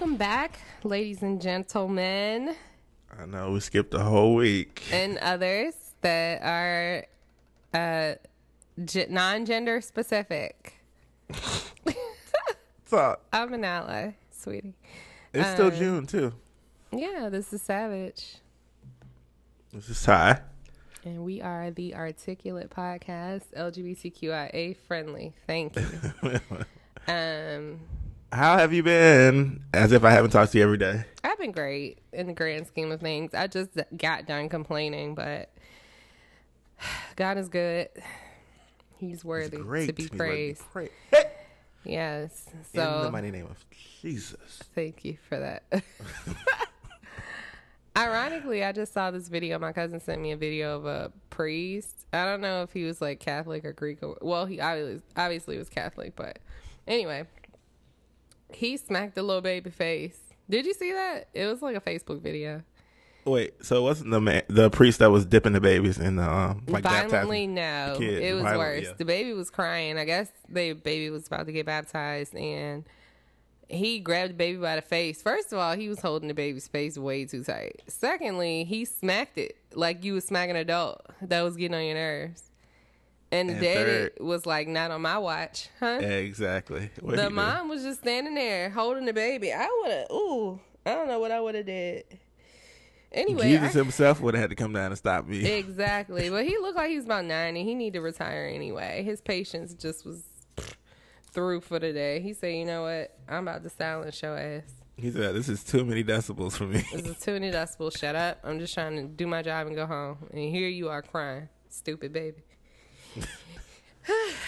Welcome back, ladies and gentlemen. I know we skipped a whole week. And others that are non-gender specific. What's up? I'm an ally, sweetie. It's still June, too. Yeah, this is Savage. This is Ty. And we are the Articulate Podcast, LGBTQIA friendly. Thank you. How have you been? As if I haven't talked to you every day. I've been great in the grand scheme of things. I just got done complaining, but God is good. He's worthy to be praised. Yes. So, in the mighty name of Jesus. Thank you for that. Ironically, I just saw this video. My cousin sent me a video of a priest. I don't know if he was like Catholic or Greek. Well, he obviously was Catholic, but anyway, he smacked the little baby face. Did you see that? It was like a Facebook video. Wait, so it wasn't the priest that was dipping the babies in the like violently? No, it was worse. Yeah. The baby was crying. I guess the baby was about to get baptized, and he grabbed the baby by the face. First of all, he was holding the baby's face way too tight. Secondly, he smacked it like you was smacking an adult that was getting on your nerves. And daddy was like, not on my watch, huh? Exactly. The mom was just standing there holding the baby. I would have, I don't know what I would have did. Anyway. Jesus himself would have had to come down and stop me. Exactly. But he looked like he was about 90. He needed to retire anyway. His patience just was through for the day. He said, you know what? I'm about to silence your ass. He said, this is too many decibels for me. This is too many decibels. Shut up. I'm just trying to do my job and go home. And here you are crying. Stupid baby.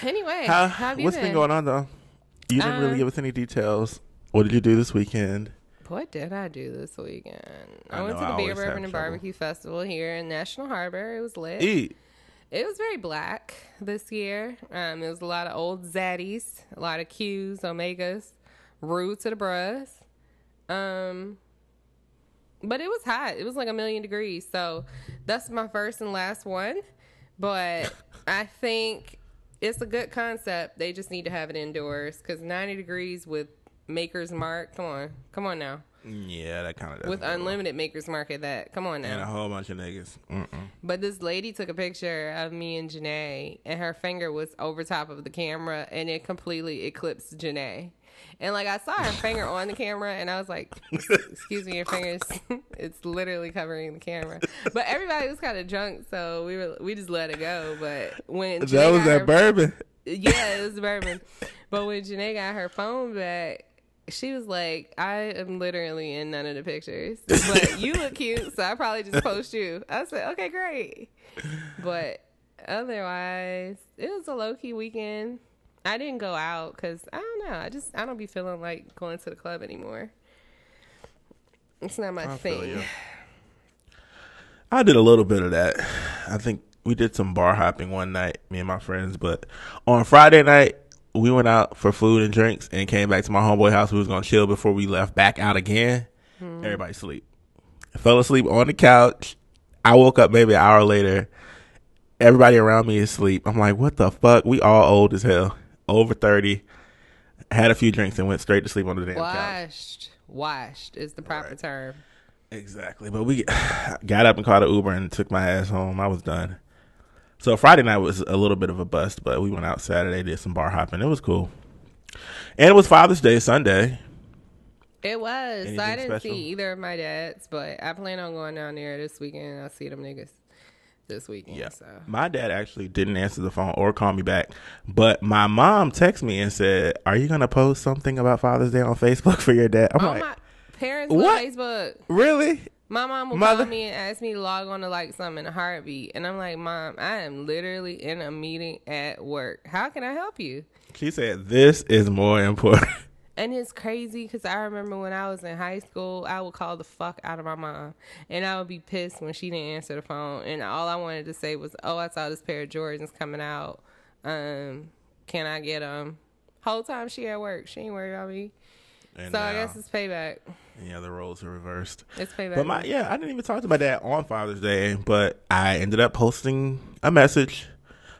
Anyway, how have you been going on, though? You didn't really give us any details. What did you do this weekend? What did I do this weekend? I went to the Beer, Bourbon, and Barbecue Festival here in National Harbor. It was lit. It was very black this year. It was a lot of old zaddies, a lot of Qs, Omegas, rude to the bros. But it was hot. It was like 1,000,000 degrees. So that's my first and last one. But I think it's a good concept. They just need to have it indoors because 90 degrees with Maker's Mark. Come on now. Yeah, that kind of does. With unlimited Maker's Mark at that. Come on now. And a whole bunch of niggas. But this lady took a picture of me and Janae, and her finger was over top of the camera, and it completely eclipsed Janae. And like I saw her finger on the camera, and I was like, "Excuse me, your fingers—it's literally covering the camera." But everybody was kind of drunk, so we just let it go. But when that Janae was that bourbon, yeah, it was bourbon. But when Janae got her phone back, she was like, "I am literally in none of the pictures, but you look cute, so I probably just post you." I said, "Okay, great." But otherwise, it was a low key weekend. I didn't go out because, I don't know, I don't be feeling like going to the club anymore. It's not my thing. I did a little bit of that. I think we did some bar hopping one night, me and my friends. But on Friday night, we went out for food and drinks and came back to my homeboy house. We was going to chill before we left back out again. Everybody sleep. I fell asleep on the couch. I woke up maybe an hour later. Everybody around me is asleep. I'm like, what the fuck? We all old as hell. Over 30, had a few drinks and went straight to sleep on the damn couch. Washed is the proper term. Exactly. But we got up and called an Uber and took my ass home. I was done. So Friday night was a little bit of a bust, but we went out Saturday, did some bar hopping. It was cool. And it was Father's Day Sunday. It was. So I didn't see either of my dads, but I plan on going down there this weekend. I'll see them niggas this weekend. Yeah. So my dad actually didn't answer the phone or call me back, but my mom texted me and said, are you gonna post something about Father's Day on Facebook for your dad? I'm like, my parents love Facebook. Really? My mom will call me and ask me to log on to like something in a heartbeat, and I'm like, mom, I am literally in a meeting at work. How can I help you? She said this is more important. And it's crazy because I remember when I was in high school, I would call the fuck out of my mom. And I would be pissed when she didn't answer the phone. And all I wanted to say was, oh, I saw this pair of Jordans coming out. Can I get them? Whole time she at work. She ain't worried about me. And so I guess it's payback. Yeah, the roles are reversed. It's payback. But I didn't even talk to my dad on Father's Day. But I ended up posting a message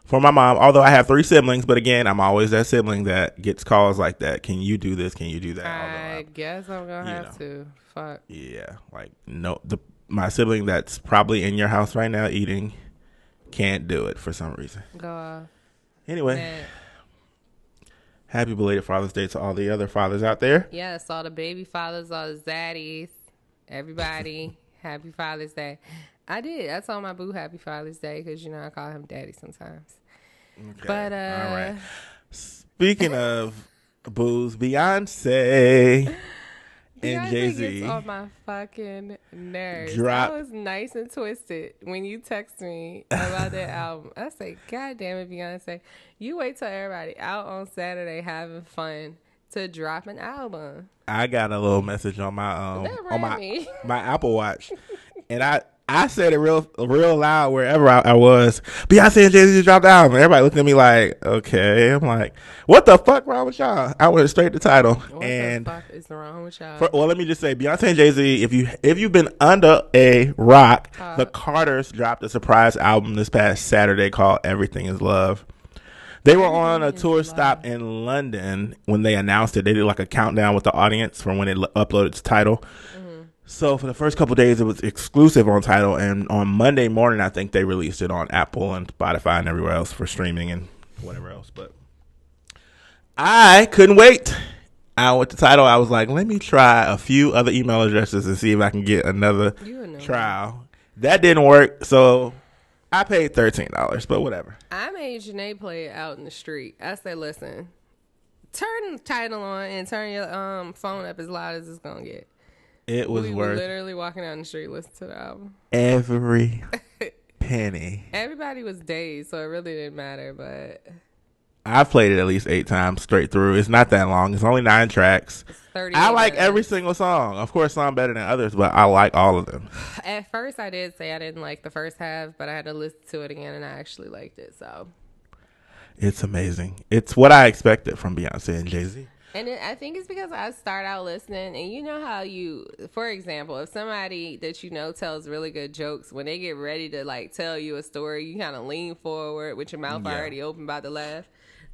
for my mom, although I have three siblings, but again, I'm always that sibling that gets calls like that. Can you do this? Can you do that? I guess I'm going to have to. Fuck. Yeah. Like, no, my sibling that's probably in your house right now eating can't do it for some reason. Go on. Anyway. Man. Happy belated Father's Day to all the other fathers out there. Yes, all the baby fathers, all the zaddies, everybody. Happy Father's Day. I did. I told my boo Happy Father's Day because, you know, I call him daddy sometimes. Okay. But, all right. Speaking of boos, Beyonce and Jay-Z gets on my fucking nerves. I was nice and twisted when you text me about that album. I say, God damn it, Beyonce. You wait till everybody out on Saturday having fun to drop an album. I got a little message on my Apple Watch. And I said it real loud wherever I was. Beyonce and Jay-Z dropped the album. Everybody looked at me like, okay. I'm like, what the fuck wrong with y'all? I went straight to Tidal. What the fuck is wrong with y'all? Well, let me just say, Beyonce and Jay-Z, if you've been under a rock, The Carters dropped a surprise album this past Saturday called Everything Is Love. They were on a tour stop in London when they announced it. They did like a countdown with the audience from when it uploaded to Tidal. So for the first couple of days, it was exclusive on Tidal, and on Monday morning, I think they released it on Apple and Spotify and everywhere else for streaming and whatever else. But I couldn't wait. I went to Tidal. I was like, let me try a few other email addresses and see if I can get another trial. That didn't work, so I paid $13, but whatever. I made Janae play it out in the street. I said, listen, turn Tidal on and turn your phone up as loud as it's going to get. It was worth literally walking down the street listening to the album. Every penny. Everybody was dazed, so it really didn't matter, but I played it at least 8 times straight through. It's not that long. It's only 9 tracks. I like every single song. Of course, some better than others, but I like all of them. At first, I did say I didn't like the first half, but I had to listen to it again, and I actually liked it, so. It's amazing. It's what I expected from Beyonce and Jay-Z. And I think it's because I start out listening, and you know how you, for example, if somebody that you know tells really good jokes, when they get ready to like tell you a story, you kind of lean forward with your mouth already open by the laugh.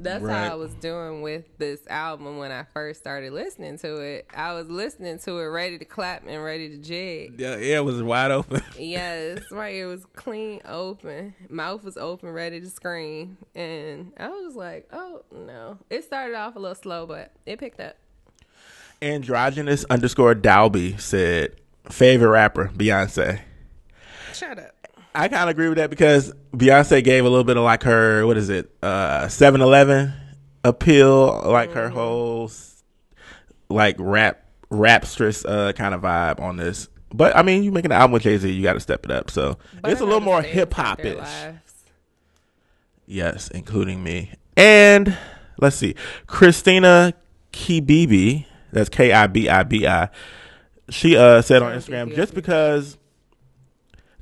That's how I was doing with this album when I first started listening to it. I was listening to it ready to clap and ready to jig. Yeah, it was wide open. Yes, right. It was clean open. Mouth was open, ready to scream. And I was like, oh, no. It started off a little slow, but it picked up. Androgynous_Dalby said, favorite rapper, Beyonce. Shut up. I kind of agree with that because Beyonce gave a little bit of like her, 7-Eleven appeal, like her whole like rapstress kind of vibe on this. But I mean, you making an album with Jay-Z, you got to step it up. So but it's a little more hip hop ish. Yes, including me. And let's see, Christina Kibibi, that's Kibibi. She said on Instagram,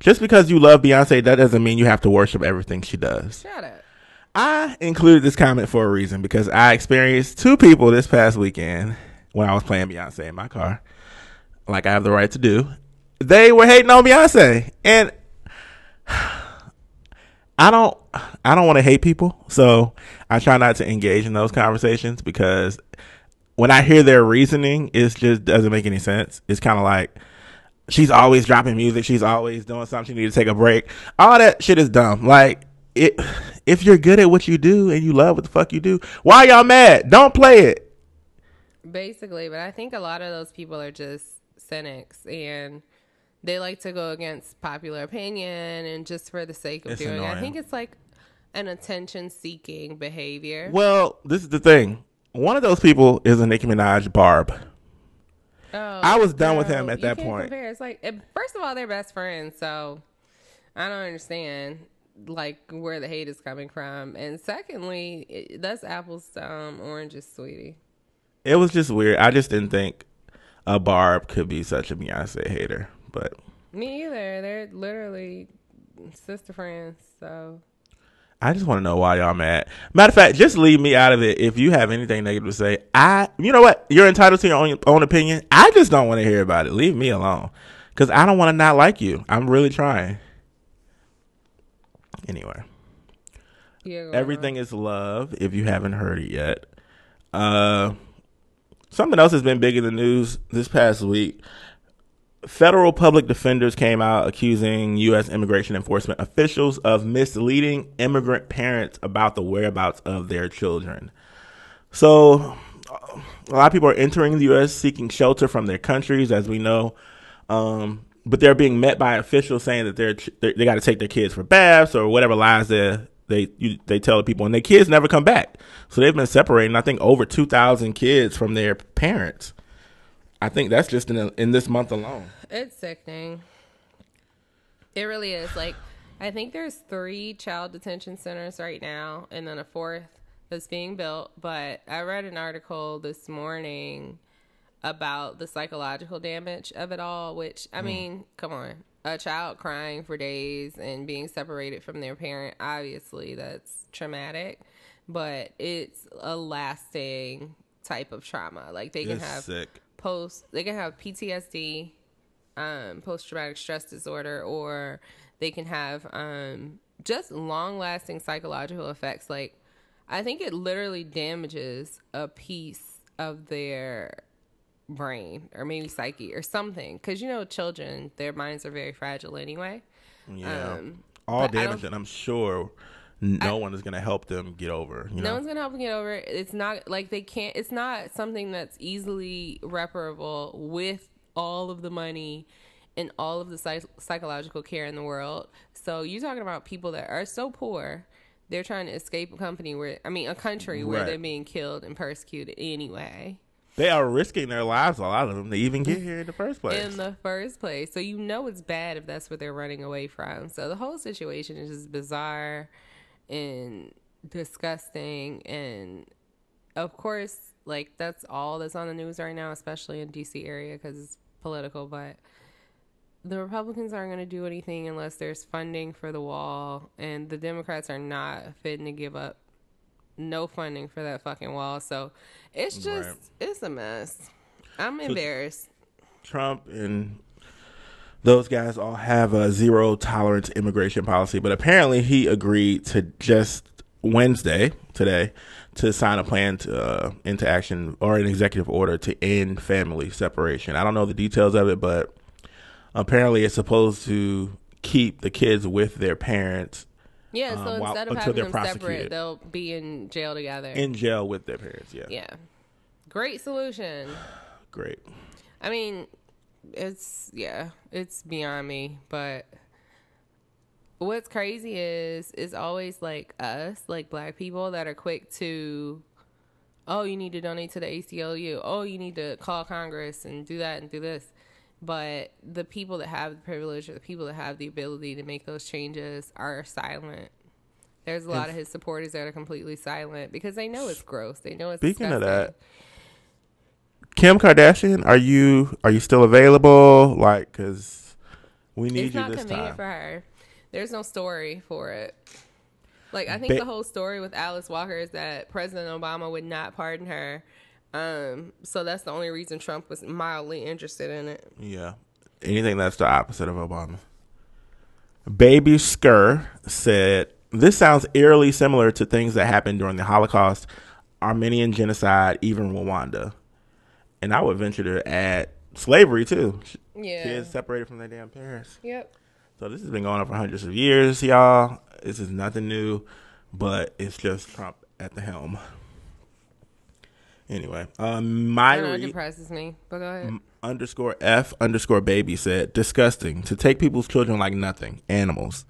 Just because you love Beyonce, that doesn't mean you have to worship everything she does. Shut up. I included this comment for a reason because I experienced 2 people this past weekend when I was playing Beyonce in my car, like I have the right to do. They were hating on Beyonce, and I don't want to hate people, so I try not to engage in those conversations because when I hear their reasoning, it just doesn't make any sense. It's kind of like, she's always dropping music. She's always doing something. She needs to take a break. All that shit is dumb. Like, if you're good at what you do and you love what the fuck you do, why y'all mad? Don't play it. Basically, but I think a lot of those people are just cynics, and they like to go against popular opinion and just for the sake of doing it. I think it's like an attention-seeking behavior. Well, this is the thing. One of those people is a Nicki Minaj Barb. Oh, I was done with him at that point. Compare. It's like, first of all, they're best friends, so I don't understand like where the hate is coming from. And secondly, that's apples to oranges, sweetie. It was just weird. I just didn't think a Barb could be such a Beyonce hater, but me either. They're literally sister friends, so I just want to know why y'all mad. Matter of fact, just leave me out of it. If you have anything negative to say, you know what? You're entitled to your own opinion. I just don't want to hear about it. Leave me alone. Because I don't want to not like you. I'm really trying. Anyway. Yeah, Everything Is Love, if you haven't heard it yet. Something else has been big in the news this past week. Federal public defenders came out accusing U.S. immigration enforcement officials of misleading immigrant parents about the whereabouts of their children. So a lot of people are entering the U.S. seeking shelter from their countries, as we know, but they're being met by officials saying that they got to take their kids for baths or whatever lies they tell the people, and their kids never come back. So they've been separating, I think, over 2,000 kids from their parents. I think that's just in this month alone. It's sickening. It really is. Like, I think there's 3 child detention centers right now, and then a 4th that's being built. But I read an article this morning about the psychological damage of it all, which, I mean, come on. A child crying for days and being separated from their parent, obviously that's traumatic, but it's a lasting type of trauma. Like, they can have they can have PTSD, post-traumatic stress disorder, or they can have just long-lasting psychological effects. Like, I think it literally damages a piece of their brain or maybe psyche or something, because, you know, children, their minds are very fragile anyway. Yeah, all damage that I'm sure no one is going to help them get over. You know? No one's going to help them get over it. It's not like they can't. It's not something that's easily reparable with all of the money and all of the psychological care in the world. So you're talking about people that are so poor, they're trying to escape a country where they're being killed and persecuted anyway. They are risking their lives, a lot of them, to even get here in the first place. So you know it's bad if that's what they're running away from. So the whole situation is just bizarre and disgusting. And, of course, like, that's all that's on the news right now, especially in D.C. area, because it's political. But the Republicans aren't going to do anything unless there's funding for the wall. And the Democrats are not fitting to give up no funding for that fucking wall. So it's just it's a mess. I'm embarrassed. Trump and those guys all have a zero tolerance immigration policy, but apparently he agreed to just today to sign a plan to, into action, or an executive order to end family separation. I don't know the details of it, but apparently it's supposed to keep the kids with their parents. Yeah, so instead of having them separate, they'll be in jail together. In jail with their parents, yeah. Yeah. Great solution. Great. I mean, it's beyond me. But what's crazy is it's always like us, like black people, that are quick to, oh, you need to donate to the ACLU. Oh, you need to call Congress and do that and do this. But the people that have the privilege or the people that have the ability to make those changes are silent. There's a lot of his supporters that are completely silent because they know it's gross. They know it's disgusting. Speaking of that, Kim Kardashian, are you still available? Like, because we need you this time. It's not convenient for her. There's no story for it. Like, I think the whole story with Alice Walker is that President Obama would not pardon her. So that's the only reason Trump was mildly interested in it. Yeah. Anything that's the opposite of Obama. Baby Skur said, this sounds eerily similar to things that happened during the Holocaust, Armenian genocide, even Rwanda. And I would venture to add slavery, too. Yeah. Kids separated from their damn parents. Yep. So this has been going on for hundreds of years, y'all. This is nothing new, but it's just Trump at the helm. Anyway, Myrie depresses me, but go ahead. _F_baby said, disgusting to take people's children like nothing. Animals.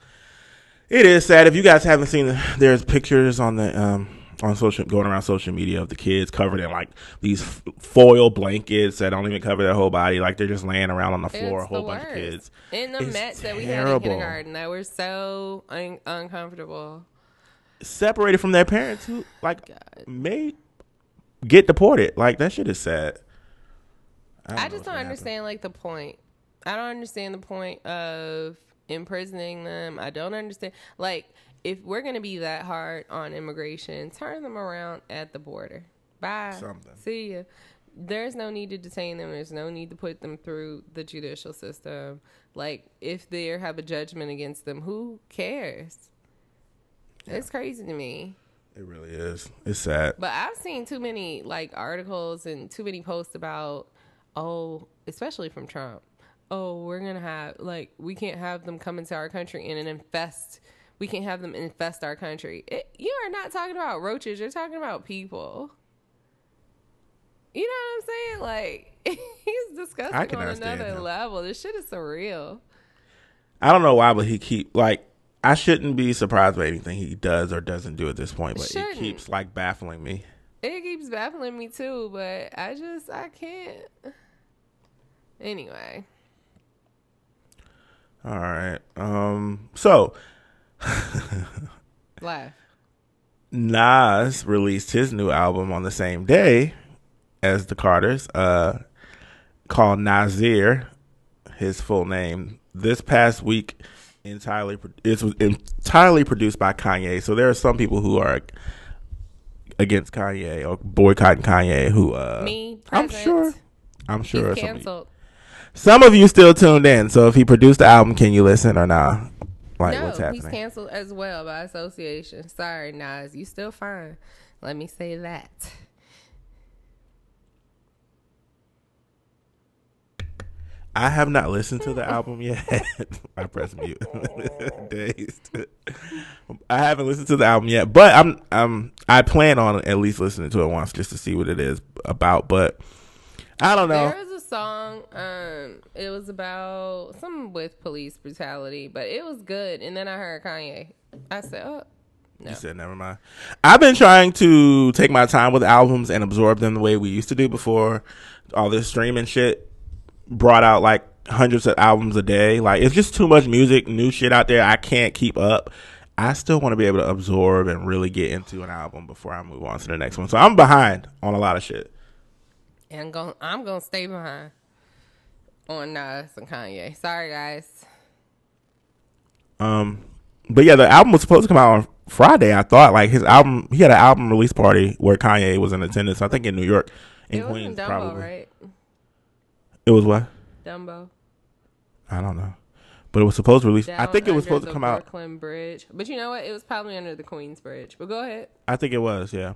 It is sad. If you guys haven't seen, there's pictures on the social media of the kids covered in like these foil blankets that don't even cover their whole body. Like, they're just laying around on the floor, bunch of kids. And the mess that we had in kindergarten that were so uncomfortable. Separated from their parents who get deported. Like, that shit is sad. I don't understand the point of imprisoning them. I don't understand, like, if we're gonna be that hard on immigration, turn them around at the border. Bye. Something. See ya. There's no need to detain them. There's no need to put them through the judicial system. Like, if they have a judgment against them, who cares? Yeah. It's crazy to me. It really is. It's sad. But I've seen too many like articles and too many posts about, oh, especially from Trump. Oh, we're going to have, like, we can't have them come into our country and infest. We can't have them infest our country. You are not talking about roaches. You're talking about people. You know what I'm saying? Like, he's disgusting on another level. This shit is surreal. I don't know why, but he keep, like, I shouldn't be surprised by anything he does or doesn't do at this point, but it keeps, like, baffling me. It keeps baffling me, too, but I can't. Anyway. All right. So. Laugh. Nas released his new album on the same day as The Carters, called Nasir, his full name, this past week. It was entirely produced by Kanye. So there are some people who are against Kanye or boycotting Kanye. Who me? Present. I'm sure. Canceled. Some of you still tuned in. So if he produced the album, can you listen or not? Like, no, what's happening? He's canceled as well by association. Sorry, Nas, you still fine. Let me say that. I have not listened to the album yet. I pressed mute. Dazed. I haven't listened to the album yet, but I plan on at least listening to it once just to see what it is about. But I don't know. There was a song. It was about something with police brutality, but it was good. And then I heard Kanye. I said, "Oh, no." You said, "Never mind." I've been trying to take my time with albums and absorb them the way we used to do before all this streaming shit brought out like hundreds of albums a day. Like, it's just too much music, new shit out there. I can't keep up. I still want to be able to absorb and really get into an album before I move on to the next one. So I'm behind on a lot of shit. And I'm going to stay behind on Nas and Kanye. Sorry, guys. But yeah, the album was supposed to come out on Friday, I thought. Like, he had an album release party where Kanye was in attendance, I think in New York, in Queens, Dumbo, probably. Right? It was what? Dumbo. I don't know. But it was supposed to release. Down, I think it was supposed to come out. Brooklyn Bridge. But you know what? It was probably under the Queens Bridge. But go ahead. I think it was, yeah.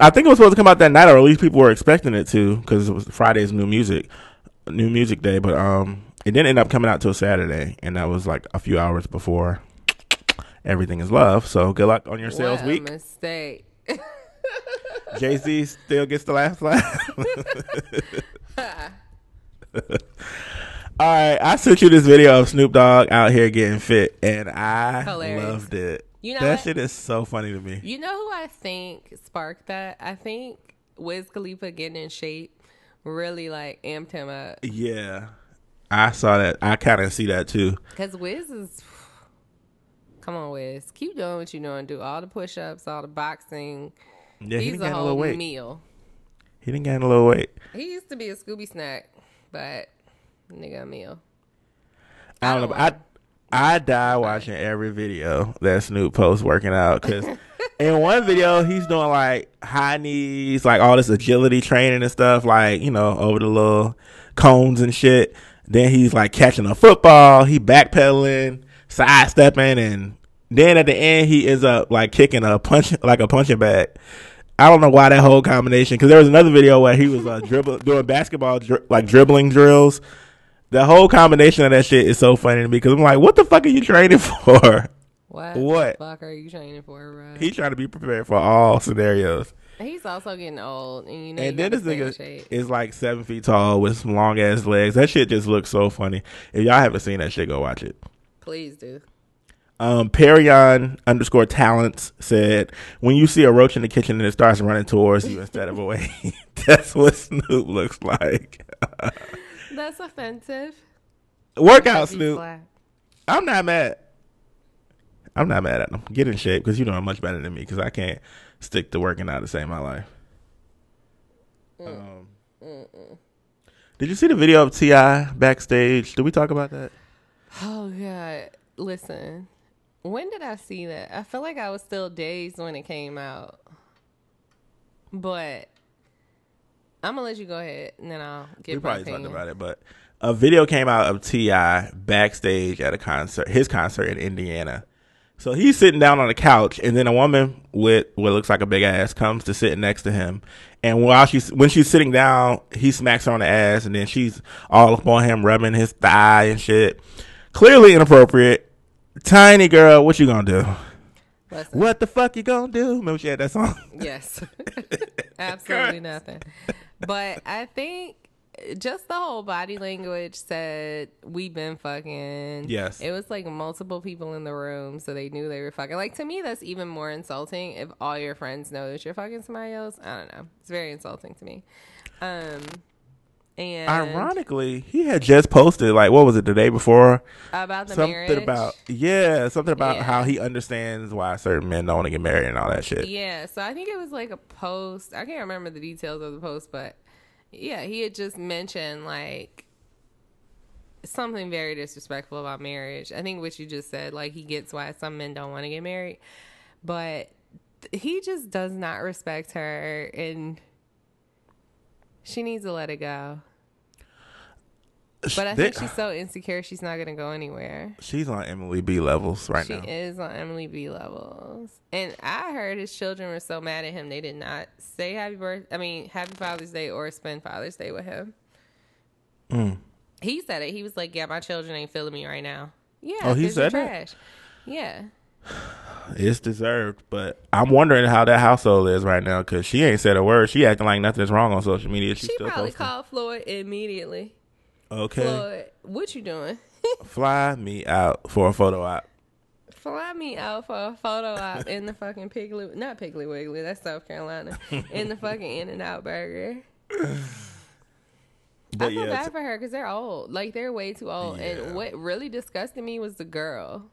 I think it was supposed to come out that night, or at least people were expecting it to, because it was Friday's New Music Day. But it didn't end up coming out till Saturday, and that was like a few hours before Everything Is Love. So good luck on your sales week. What a mistake. Jay-Z still gets the last laugh. All right, I sent you this video of Snoop Dogg out here getting fit, and I loved it. You know that shit is so funny to me. You know who I think sparked that? I think Wiz Khalifa getting in shape really like amped him up. Yeah, I saw that. I kind of see that too. Because Wiz is, come on, Wiz, keep doing what you know and do all the push-ups, all the boxing. Yeah, he's a whole meal. He didn't gain a little weight. He used to be a Scooby snack. But nigga, a meal. I don't know. I die watching every video that Snoop posts working out, because in one video he's doing like high knees, like all this agility training and stuff, like, you know, over the little cones and shit. Then he's like catching a football, he backpedaling, sidestepping, and then at the end he is up like kicking a punching bag. I don't know why that whole combination, because there was another video where he was doing basketball, dribbling drills. The whole combination of that shit is so funny to me, because I'm like, what the fuck are you training for? What the fuck are you training for, bro? He's trying to be prepared for all scenarios. He's also getting old, and you know. And then this nigga is like 7 feet tall with some long ass legs. That shit just looks so funny. If y'all haven't seen that shit, go watch it. Please do. Perion_talents said, when you see a roach in the kitchen and it starts running towards you instead of away, that's what Snoop looks like. That's offensive. Workout, Snoop. Flat. I'm not mad. I'm not mad at him. Get in shape, because you're doing much better than me, because I can't stick to working out to save my life. Did you see the video of T.I. backstage? Did we talk about that? Oh, God. Listen. When did I see that? I feel like I was still dazed when it came out. But I'm going to let you go ahead, and then I'll get back to you. We probably talked about it, but a video came out of T.I. backstage at his concert in Indiana. So he's sitting down on the couch, and then a woman with what looks like a big ass comes to sit next to him. And while when she's sitting down, he smacks her on the ass, and then she's all up on him, rubbing his thigh and shit. Clearly inappropriate. Tiny girl, what you gonna do? Listen. What the fuck you gonna do? Remember she had that song? Yes. Absolutely nothing. But I think just the whole body language said, we've been fucking. Yes. It was like multiple people in the room, so they knew they were fucking. Like, to me, that's even more insulting if all your friends know that you're fucking somebody else. I don't know. It's very insulting to me. And ironically, he had just posted, like, what was it, the day before? About the something marriage. Something about how he understands why certain men don't want to get married and all that shit. Yeah, so I think it was like a post. I can't remember the details of the post, but yeah, he had just mentioned, like, something very disrespectful about marriage. I think what you just said, like, he gets why some men don't want to get married. But he just does not respect her, and she needs to let it go. But I think she's so insecure, she's not going to go anywhere. She's on Emily B. levels right now. She is on Emily B. levels. And I heard his children were so mad at him, they did not say Happy Father's Day or spend Father's Day with him. Mm. He said it. He was like, yeah, my children ain't feeling me right now. Yeah. Oh, he said trash. Yeah. It's deserved, but I'm wondering how that household is right now, because she ain't said a word. She acting like nothing's wrong on social media. She still probably posting. Called Floyd immediately. Okay. Floyd, what you doing? Fly me out for a photo op. Fly me out for a photo op in the fucking Piggly, not Piggly Wiggly, that's South Carolina, in the fucking In-N-Out Burger. But I feel bad for her because they're old. Like, they're way too old. Yeah. And what really disgusted me was the girl.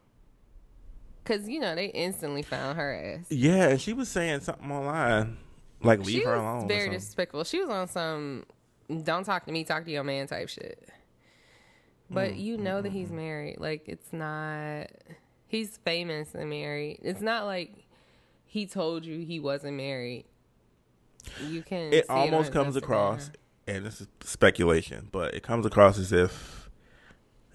Because, you know, they instantly found her ass. Yeah, and she was saying something online. Like, leave her alone. She was very disrespectful. She was on some don't talk to me, talk to your man type shit. But you know that he's married. Like, it's not... He's famous and married. It's not like he told you he wasn't married. You can... It almost comes across, and this is speculation, but it comes across as if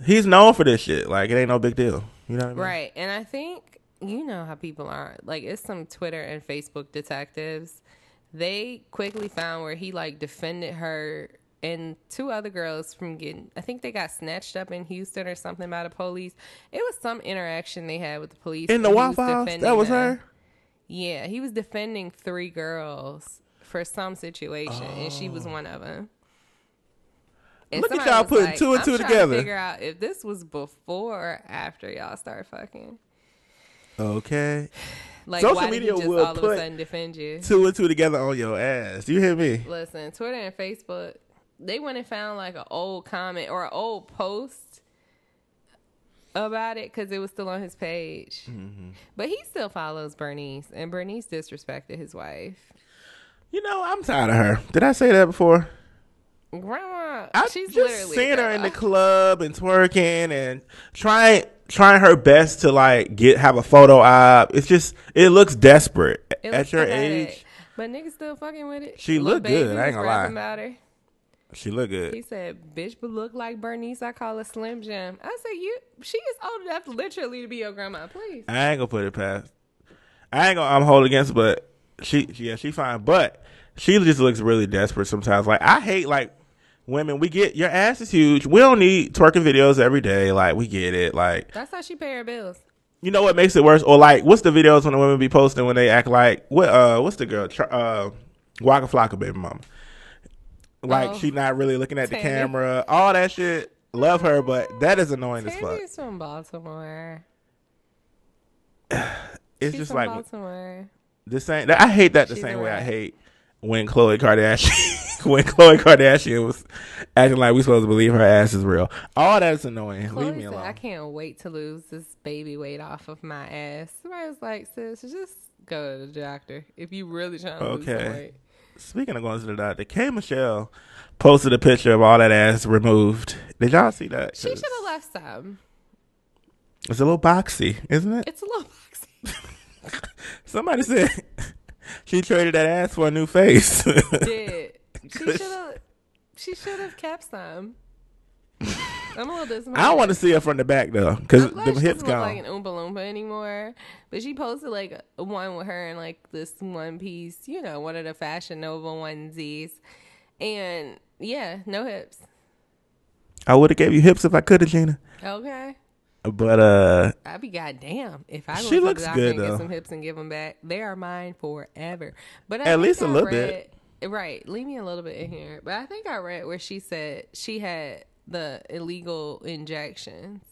he's known for this shit. Like, it ain't no big deal. You know what I mean? Right. And I think you know how people are. Like, it's some Twitter and Facebook detectives. They quickly found where he, like, defended her and two other girls from getting, I think they got snatched up in Houston or something by the police. It was some interaction they had with the police. In the Waffle House? That was her? Yeah. He was defending three girls for some situation, and she was one of them. And look at y'all putting, like, two and two together. To figure out if this was before or after y'all start fucking. Okay. Like, social media will all put of a sudden defend you? Two and two together on your ass. You hear me? Listen, Twitter and Facebook, they went and found like an old comment or an old post about it because it was still on his page. Mm-hmm. But he still follows Bernice, and Bernice disrespected his wife. You know, I'm tired of her. Did I say that before? Grandma, she's just seeing her in the club and twerking and trying her best to, like, have a photo op. It's just, it looks desperate at your age. But niggas still fucking with it. She looked good. I ain't gonna lie. About her. She looked good. He said, "Bitch, but look like Bernice. I call her Slim Jim." I said, she is old enough literally to be your grandma. Please. I ain't gonna put it past. I ain't gonna hold against, but she fine. But she just looks really desperate sometimes. Like, I hate, like, women, we get your ass is huge. We don't need twerking videos every day. Like, we get it. Like, that's how she pay her bills. You know what makes it worse? Or, like, what's the videos when the women be posting when they act like what's the girl? Waka Flocka baby mama. Like, she not really looking at the camera. All that shit. Love her, but that is annoying as fuck. She's from Baltimore. It's just like Baltimore. The same. I hate that the same way I hate when Khloe Kardashian was acting like we supposed to believe her ass is real. All that's annoying. Khloe Leave me alone. I can't wait to lose this baby weight off of my ass. Somebody was like, sis, just go to the doctor if you really trying to lose some weight. Speaking of going to the doctor, K. Michelle posted a picture of all that ass removed. Did y'all see that? She should have left some. It's a little boxy, isn't it? It's a little boxy. Somebody said she traded that ass for a new face. Did she should have kept some. I'm a little disappointed. I don't want to see her from the back though, because the hips gone. Like an Oompa Loompa anymore. But she posted like one with her in like this one piece, you know, one of the Fashion Nova onesies, and yeah, no hips. I would have gave you hips if I could have, Gina. Okay. But I'd be goddamn if I looks good though. Get some hips and give them back. They are mine forever. But at least a little bit. Right, leave me a little bit in here. But I think I read where she said she had the illegal injections,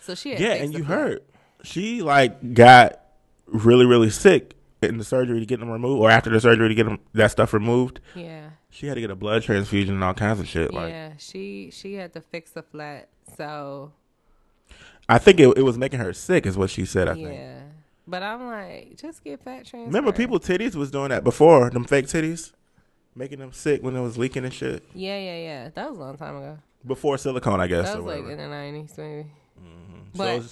so she had and you heard she like got really, really sick in the surgery to get them removed, or after the surgery to get them that stuff removed. Yeah, she had to get a blood transfusion and all kinds of shit. Like, yeah, she had to fix the flat. So I think it was making her sick, is what she said. I think. Yeah. But I'm like, just get fat transfer. Remember, people titties was doing that before, them fake titties, making them sick when it was leaking and shit. Yeah. That was a long time ago. Before silicone, I guess. That was like in the 90s, maybe. Mm-hmm. But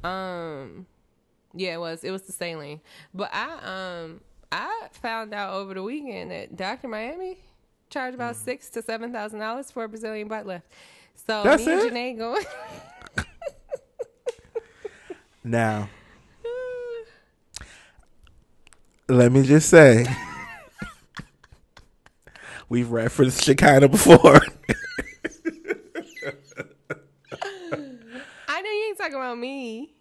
so yeah, it was the saline. But I found out over the weekend that Dr. Miami charged about $6,000 to $7,000 for a Brazilian butt lift. So that's me and Janae going. Now, let me just say, we've referenced Shekinah before. I know you ain't talking about me.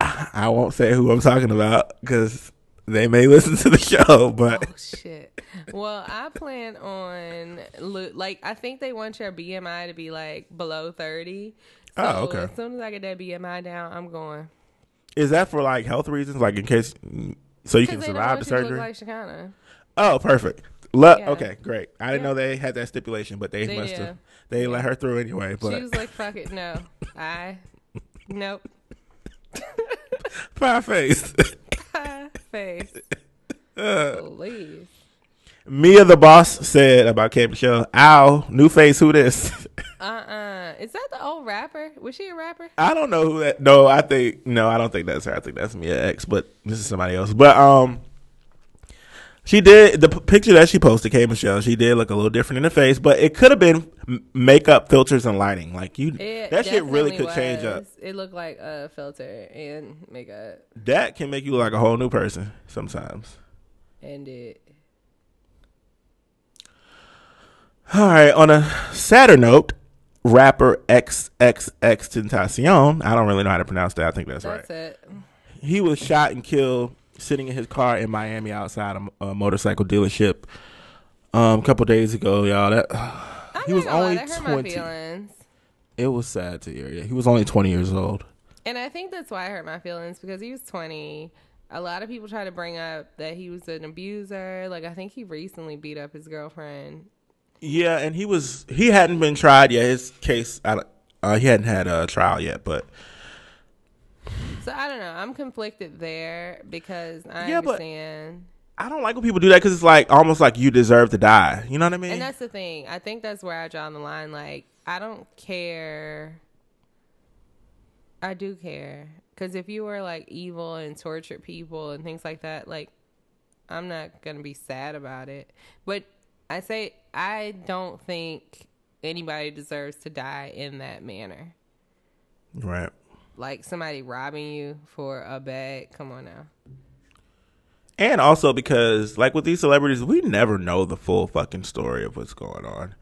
I won't say who I'm talking about because they may listen to the show. But oh shit! Well, I plan on I think they want your BMI to be like below 30. So okay. As soon as I get that BMI down, I'm going. Is that for like health reasons, like in case so you can survive the surgery? Look like oh, perfect. Okay, great. I didn't know they had that stipulation, but they must have. They let her through anyway. But she was like, "Fuck it, no, nope." Pie face. Please. Mia the Boss said about K. Michelle, "Ow, new face, who this?" Is that the old rapper? Was she a rapper? I don't know who that. No, I don't think that's her. I think that's Mia X, but this is somebody else. But she did the picture that she posted, K. Michelle. She did look a little different in the face, but it could have been makeup, filters, and lighting. Like that shit really could change up. It looked like a filter and makeup. That can make you look like a whole new person sometimes. And it. All right, on a sadder note, rapper XXXTentacion, I don't really know how to pronounce that. I think that's right. It. He was shot and killed sitting in his car in Miami outside a motorcycle dealership a couple days ago, y'all. He was only 20. It was sad to hear. Yeah, he was only 20 years old. And I think that's why it hurt my feelings, because he was 20. A lot of people try to bring up that he was an abuser. Like, I think he recently beat up his girlfriend. Yeah, and he hadn't been tried yet. His case, he hadn't had a trial yet, but. So, I don't know. I'm conflicted there because I understand. I don't like when people do that because it's like almost like you deserve to die. You know what I mean? And that's the thing. I think that's where I draw the line. Like, I don't care. I do care. Because if you were like evil and tortured people and things like that, like, I'm not going to be sad about it. But I don't think anybody deserves to die in that manner. Right. Like somebody robbing you for a bag. Come on now. And also because like with these celebrities, we never know the full fucking story of what's going on.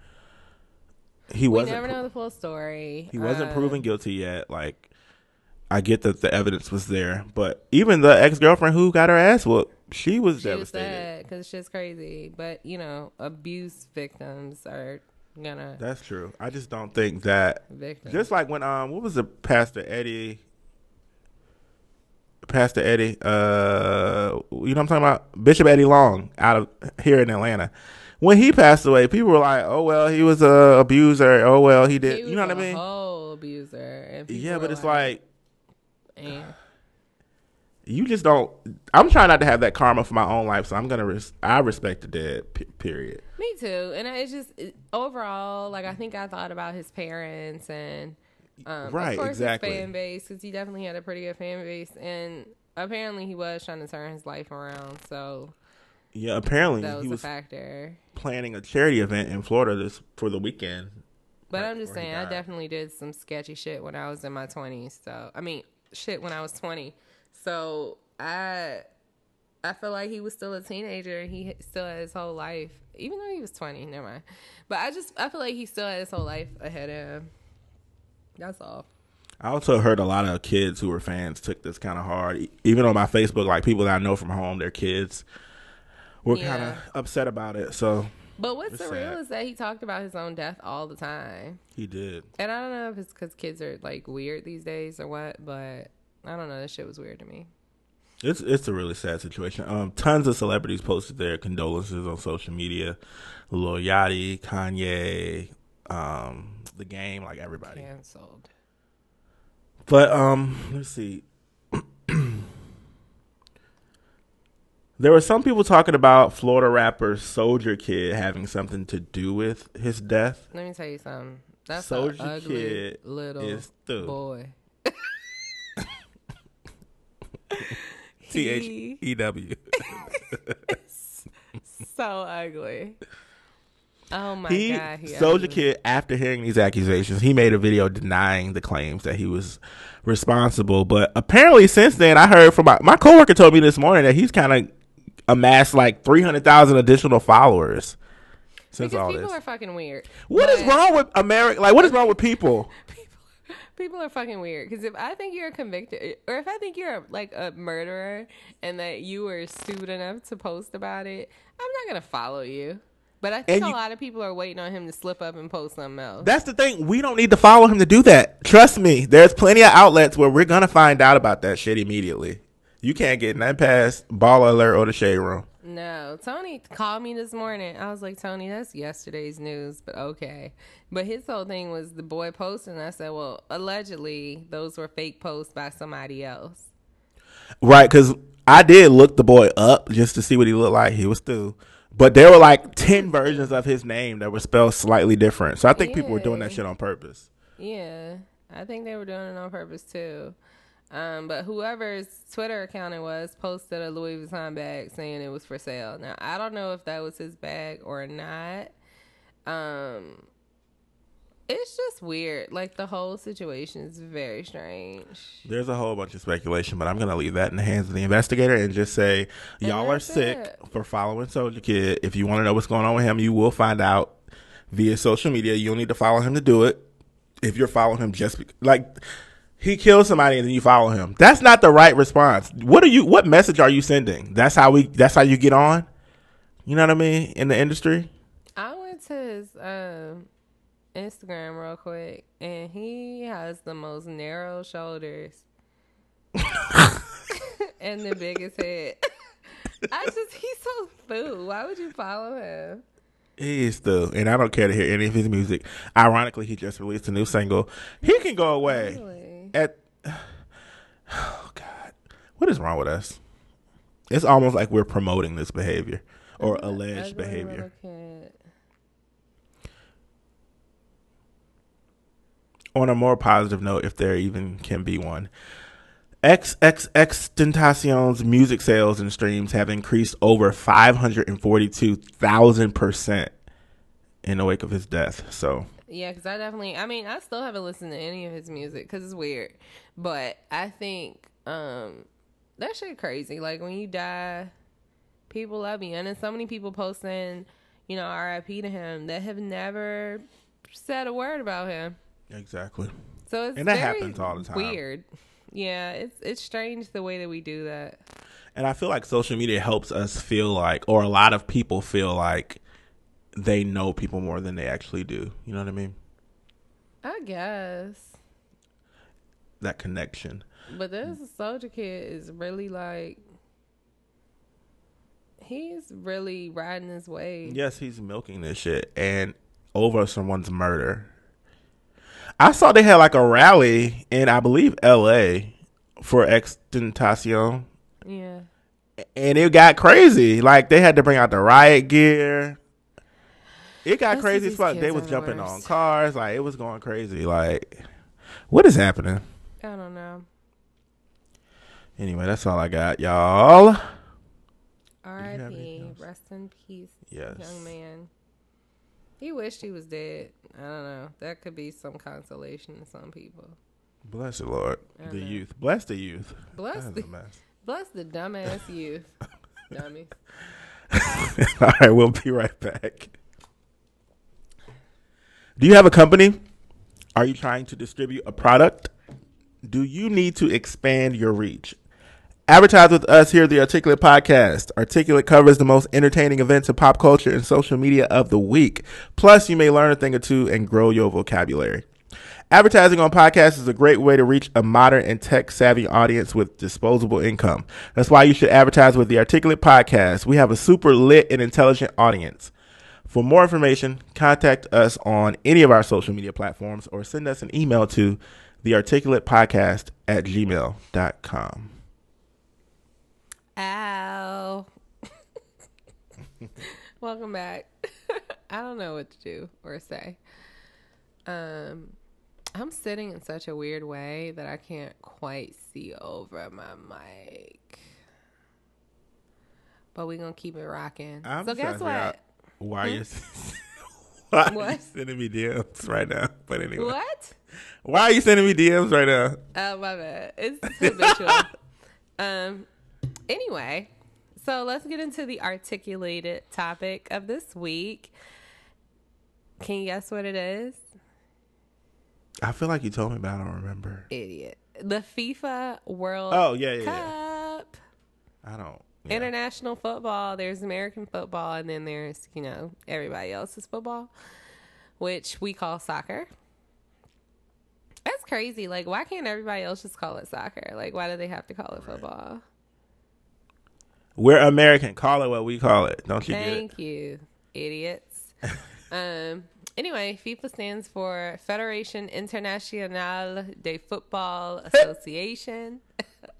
We never know the full story. He wasn't proven guilty yet. Like I get that the evidence was there, but even the ex-girlfriend who got her ass whooped, she was devastated because shit's crazy. But you know, abuse victims are gonna. That's true. I just don't think that. Victims. Just like when what was the Pastor Eddie, you know what I'm talking about, Bishop Eddie Long out of here in Atlanta. When he passed away, people were like, "Oh well, he was a abuser. Oh well, he did." You know what I mean? Whole abuser. And yeah, but it's like. You just don't. I'm trying not to have that karma for my own life, so I'm gonna. I respect the dead. Period. Me too. And it's just overall, like I think I thought about his parents and right, of course exactly. His fan base, because he definitely had a pretty good fan base, and apparently he was trying to turn his life around. So yeah, apparently that was a factor. Planning a charity event in Florida for the weekend But I'm just saying, I definitely did some sketchy shit when I was in my 20s. So, I mean, shit when I was 20. So, I feel like he was still a teenager. He still had his whole life. Even though he was 20, never mind. But I feel like he still had his whole life ahead of him. That's all. I also heard a lot of kids who were fans took this kind of hard. Even on my Facebook, like people that I know from home, their kids were kind of upset about it. So. But what's surreal is that he talked about his own death all the time. He did. And I don't know if it's because kids are like weird these days or what, but I don't know. That shit was weird to me. It's a really sad situation. Tons of celebrities posted their condolences on social media. Lil Yachty, Kanye, The Game, like everybody. Canceled. But let's see. There were some people talking about Florida rapper Soulja Kid having something to do with his death. Let me tell you something. That's Soulja ugly Kid little is the boy. T-H-E-W. So ugly. Oh my God. Soulja Kid, after hearing these accusations, he made a video denying the claims that he was responsible. But apparently since then, I heard from my coworker told me this morning that he's kind of amassed like 300,000 additional followers since all this. People are fucking weird. What is wrong with America? Like, what is wrong with people? People are fucking weird. Because if I think you're convicted, or if I think you're like a murderer and that you were stupid enough to post about it, I'm not gonna follow you. But I think a lot of people are waiting on him to slip up and post something else. That's the thing. We don't need to follow him to do that. Trust me. There's plenty of outlets where we're gonna find out about that shit immediately. You can't get nothing past Ball Alert or the Shade Room. No. Tony called me this morning. I was like, Tony, that's yesterday's news, but okay. But his whole thing was the boy posting. I said, well, allegedly, those were fake posts by somebody else. Right, because I did look the boy up just to see what he looked like. He was still. But there were like 10 versions of his name that were spelled slightly different. So I think people were doing that shit on purpose. Yeah, I think they were doing it on purpose, too. But whoever's Twitter account it was posted a Louis Vuitton bag saying it was for sale. Now, I don't know if that was his bag or not. It's just weird. Like, the whole situation is very strange. There's a whole bunch of speculation, but I'm going to leave that in the hands of the investigator and just say, y'all are sick for following Soulja Kid. If you want to know what's going on with him, you will find out via social media. You'll need to follow him to do it. If you're following him just like... He kills somebody and then you follow him. That's not the right response. What message are you sending? That's how you get on? You know what I mean? In the industry? I went to his Instagram real quick and he has the most narrow shoulders and the biggest head. He's so fool. Why would you follow him? He is still, and I don't care to hear any of his music. Ironically, he just released a new single. He can go away. Really? Oh God, what is wrong with us? It's almost like we're promoting this behavior or alleged behavior. On a more positive note, if there even can be one, XXXTentacion's music sales and streams have increased over 542,000% in the wake of his death. So. Yeah, because I still haven't listened to any of his music because it's weird. But I think that shit crazy. Like, when you die, people love you. And then so many people posting, you know, RIP to him that have never said a word about him. Exactly. So it's that happens all the time. Weird. Yeah, it's strange the way that we do that. And I feel like social media helps us feel like, or a lot of people feel like, they know people more than they actually do. You know what I mean? I guess. That connection. But this Soulja Kid is really like... He's really riding his wave. Yes, he's milking this shit. And over someone's murder. I saw they had like a rally in, I believe, L.A. for XXXTentacion. Yeah. And it got crazy. Like, they had to bring out the riot gear. It got crazy as fuck. They was jumping on cars. Like, it was going crazy. Like, what is happening? I don't know. Anyway, that's all I got, y'all. R.I.P. Rest in peace, yes. Young man. He wished he was dead. I don't know. That could be some consolation to some people. Bless the Lord. The youth. Bless the youth. Bless the dumbass youth. Dummies. All right, we'll be right back. Do you have a company? Are you trying to distribute a product? Do you need to expand your reach? Advertise with us here at the Articulate Podcast. Articulate covers the most entertaining events of pop culture and social media of the week. Plus, you may learn a thing or two and grow your vocabulary. Advertising on podcasts is a great way to reach a modern and tech-savvy audience with disposable income. That's why you should advertise with the Articulate Podcast. We have a super lit and intelligent audience. For more information, contact us on any of our social media platforms or send us an email to thearticulatepodcast@gmail.com. Ow. Welcome back. I don't know what to do or say. I'm sitting in such a weird way that I can't quite see over my mic. But we're going to keep it rocking. So guess what? Why are you sending me DMs right now? But anyway. What? Why are you sending me DMs right now? Oh, my bad. It's habitual. Anyway, so let's get into the articulated topic of this week. Can you guess what it is? I feel like you told me, but I don't remember. Idiot. The FIFA World Cup. Yeah. I don't. Yeah. International football. There's American football, and then there's, you know, everybody else's football, which we call soccer. That's crazy. Like, why can't everybody else just call it soccer? Like, why do they have to call it football? We're American. Call it what we call it. Don't you get it? Thank you, idiots. Anyway, FIFA stands for Federation Internationale de Football Association.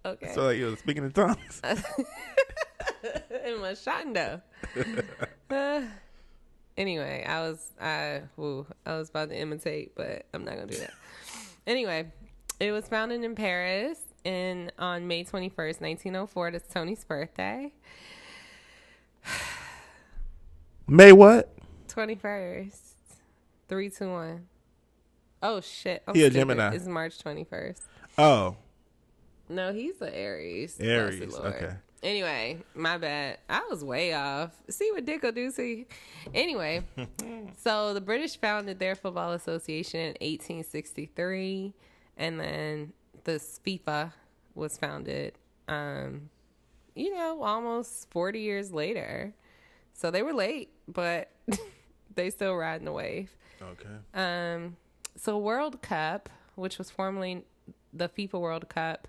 Okay. So you were speaking in tongues. In my shondo. Anyway, I was about to imitate, but I'm not gonna do that. Anyway, it was founded in Paris on May 21st, 1904. That's Tony's birthday. May what? 21st. 3, 2, 1. Oh shit! He's a Gemini. It's March 21st. Oh. No, he's an Aries. Aries. Okay. Anyway, my bad. I was way off. See what Dick will do. See. Anyway, so the British founded their football association in 1863, and then the FIFA was founded. You know, almost 40 years later. So they were late, but they still riding the wave. Okay. So World Cup, which was formerly the FIFA World Cup,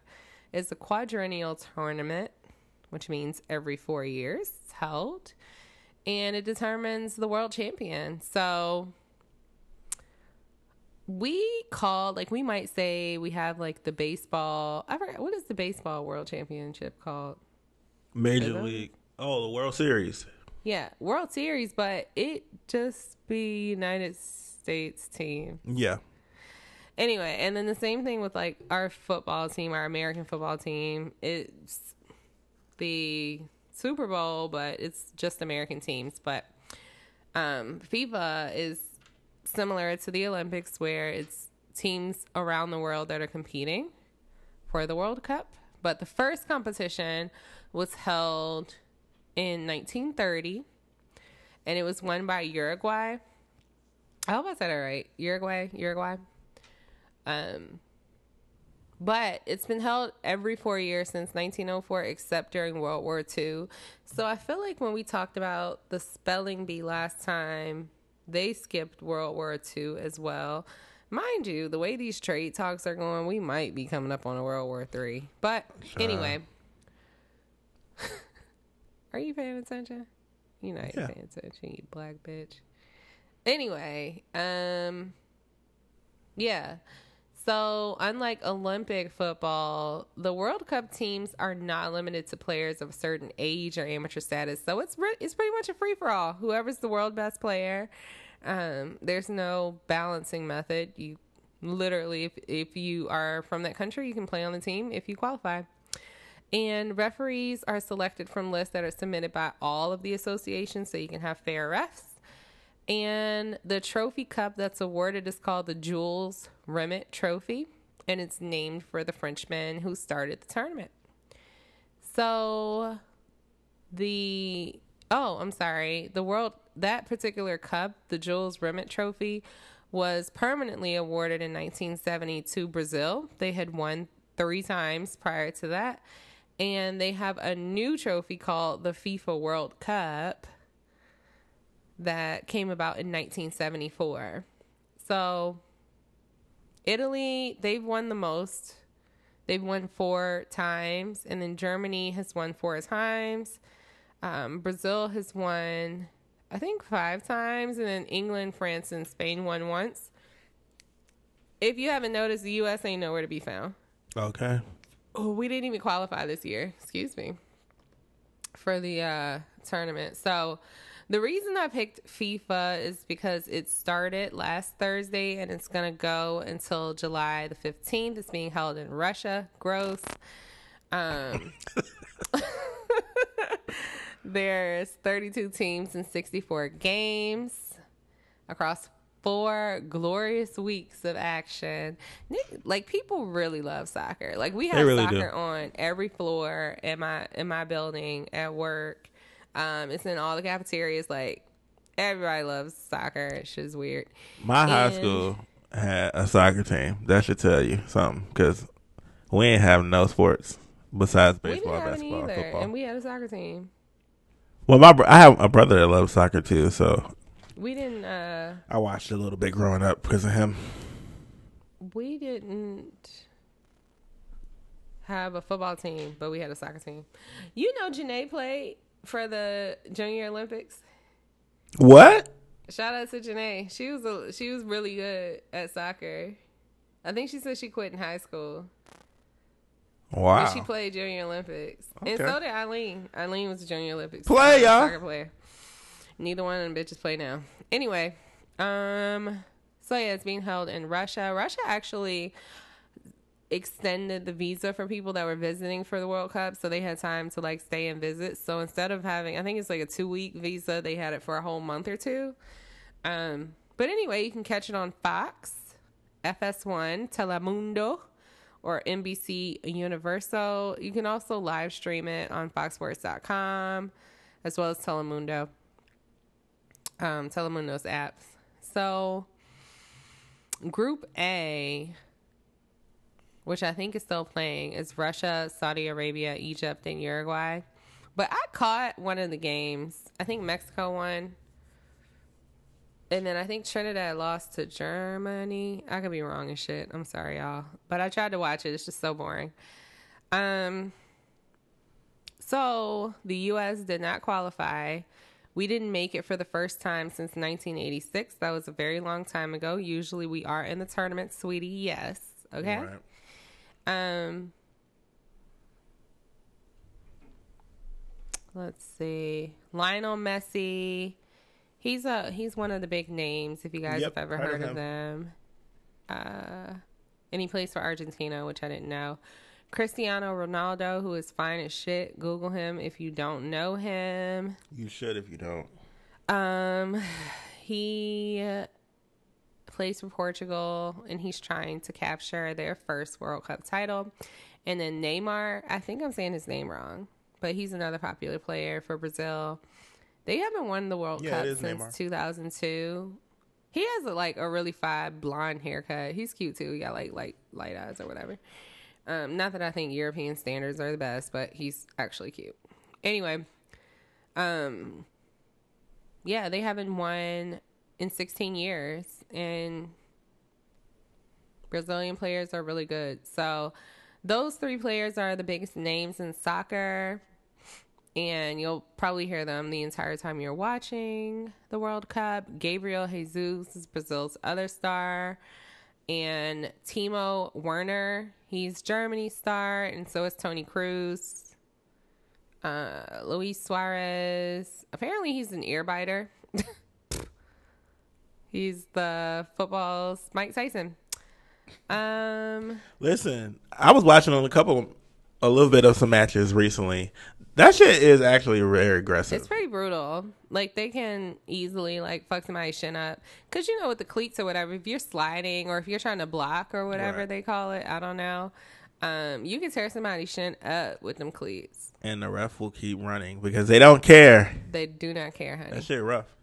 is a quadrennial tournament, which means every 4 years it's held, and it determines the world champion. So we call, like, we might say we have, like, the baseball. I forgot, what is the baseball world championship called? Major League. Oh, the World Series. Yeah, World Series, but it just be United States team. Yeah. Anyway, and then the same thing with, like, our football team, our American football team. It's the Super Bowl, but it's just American teams. But FIFA is similar to the Olympics, where it's teams around the world that are competing for the World Cup. But the first competition was held in 1930, and it was won by Uruguay. I hope I said it right. Uruguay. But it's been held every 4 years since 1904, except during World War II. So I feel like when we talked about the spelling bee last time, they skipped World War II as well. Mind you, the way these trade talks are going, we might be coming up on a World War III. But anyway. Are you paying attention? You know you're paying attention, you black bitch. Anyway, yeah. So unlike Olympic football, the World Cup teams are not limited to players of a certain age or amateur status. So it's pretty much a free for all. Whoever's the world best player. There's no balancing method. You literally, if you are from that country, you can play on the team if you qualify. And referees are selected from lists that are submitted by all of the associations, so you can have fair refs. And the trophy cup that's awarded is called the Jules Rimet Trophy, and it's named for the Frenchman who started the tournament. So the world, that particular cup, the Jules Rimet Trophy, was permanently awarded in 1970 to Brazil. They had won 3 times prior to that. And they have a new trophy called the FIFA World Cup that came about in 1974. So Italy, they've won the most. They've won 4 times. And then Germany has won 4 times. Brazil has won, I think, 5 times. And then England, France, and Spain won once. If you haven't noticed, the U.S. ain't nowhere to be found. Okay. Oh, we didn't even qualify this year, for the tournament. So the reason I picked FIFA is because it started last Thursday and it's going to go until July the 15th. It's being held in Russia. Gross. There's 32 teams and 64 games across 4 glorious weeks of action. Like, people really love soccer. Like, we have soccer on every floor in my building at work. It's in all the cafeterias. Like, everybody loves soccer. It's just weird. My high school had a soccer team. That should tell you something, because we ain't have no sports besides baseball, basketball, and football. And we had a soccer team. Well, I have a brother that loves soccer too, so. We didn't. I watched a little bit growing up because of him. We didn't have a football team, but we had a soccer team. You know, Janae played for the Junior Olympics. What? Shout out to Janae. She was really good at soccer. I think she said she quit in high school. Wow. And she played Junior Olympics, okay. And so did Eileen. Eileen was a Junior Olympics soccer player. Neither one of them bitches play now. Anyway, so yeah, it's being held in Russia. Russia actually extended the visa for people that were visiting for the World Cup, so they had time to like stay and visit. So instead of having, I think it's like a 2-week visa, they had it for a whole month or 2. But anyway, you can catch it on Fox, FS1, Telemundo, or NBC Universal. You can also live stream it on foxsports.com as well as Telemundo. Telemundo's apps. So Group A, which I think is still playing, is Russia, Saudi Arabia, Egypt, and Uruguay. But I caught one of the games. I think Mexico won. And then I think Trinidad lost to Germany. I could be wrong and shit. I'm sorry, y'all. But I tried to watch it. It's just so boring. So the U.S. did not qualify. We didn't make it for the first time since 1986. That was a very long time ago. Usually we are in the tournament, sweetie. Yes. Okay. All right. Let's see. Lionel Messi. He's one of the big names, if you guys have ever heard of them. And he plays for Argentina, which I didn't know. Cristiano Ronaldo, who is fine as shit. Google him if you don't know him. You should if you don't. He plays for Portugal, and he's trying to capture their first World Cup title. And then Neymar, I think I'm saying his name wrong, but he's another popular player for Brazil. They haven't won the World Cup since Neymar. 2002. He has a really fine blonde haircut. He's cute too. He got light eyes or whatever. Not that I think European standards are the best, but he's actually cute. Anyway, they haven't won in 16 years, and Brazilian players are really good. So those 3 players are the biggest names in soccer, and you'll probably hear them the entire time you're watching the World Cup. Gabriel Jesus is Brazil's other star. And Timo Werner, he's Germany's star, and so is Tony Kroos. Luis Suárez, apparently he's an earbiter. He's the football's Mike Tyson. Listen, I was watching a little bit of some matches recently. That shit is actually very aggressive. It's pretty brutal. Like, they can easily, like, fuck somebody's shin up. Because, you know, with the cleats or whatever, if you're sliding or if you're trying to block or whatever they call it, I don't know, you can tear somebody's shin up with them cleats. And the ref will keep running because they don't care. They do not care, honey. That shit rough.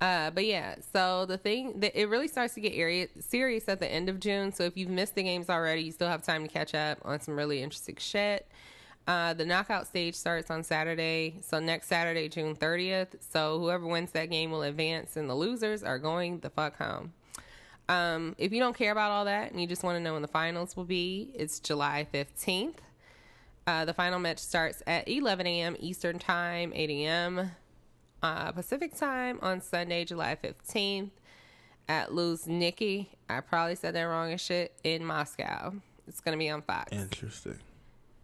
But, yeah, so the thing, that it really starts to get serious at the end of June. So if you've missed the games already, you still have time to catch up on some really interesting shit. The knockout stage starts on Saturday, so next Saturday, June 30th. So whoever wins that game will advance, and the losers are going the fuck home. If you don't care about all that and you just want to know when the finals will be, it's July 15th. The final match starts at 11 a.m. Eastern Time, 8 a.m. Pacific Time on Sunday, July 15th at Luzhniki. I probably said that wrong as shit, in Moscow. It's going to be on Fox. Interesting.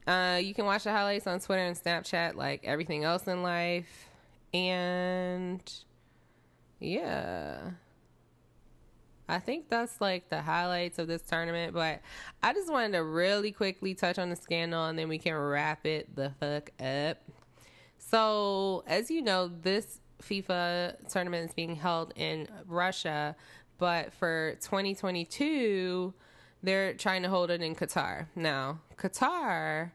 You can watch the highlights on Twitter and Snapchat, like everything else in life. And yeah, I think that's like the highlights of this tournament. But I just wanted to really quickly touch on the scandal, and then we can wrap it the fuck up. So, as you know, this FIFA tournament is being held in Russia, but for 2022, they're trying to hold it in Qatar. Now, Qatar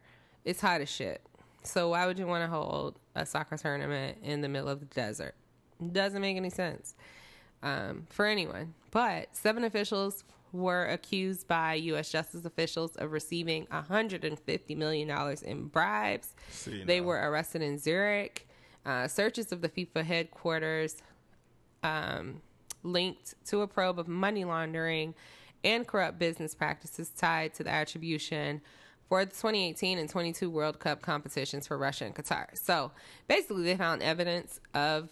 is hot as shit. So why would you want to hold a soccer tournament in the middle of the desert? Doesn't make any sense for anyone. But 7 officials were accused by U.S. justice officials of receiving $150 million in bribes. They were arrested in Zurich. Searches of the FIFA headquarters linked to a probe of money laundering and corrupt business practices tied to the attribution for the 2018 and 2022 World Cup competitions for Russia and Qatar. So basically, they found evidence of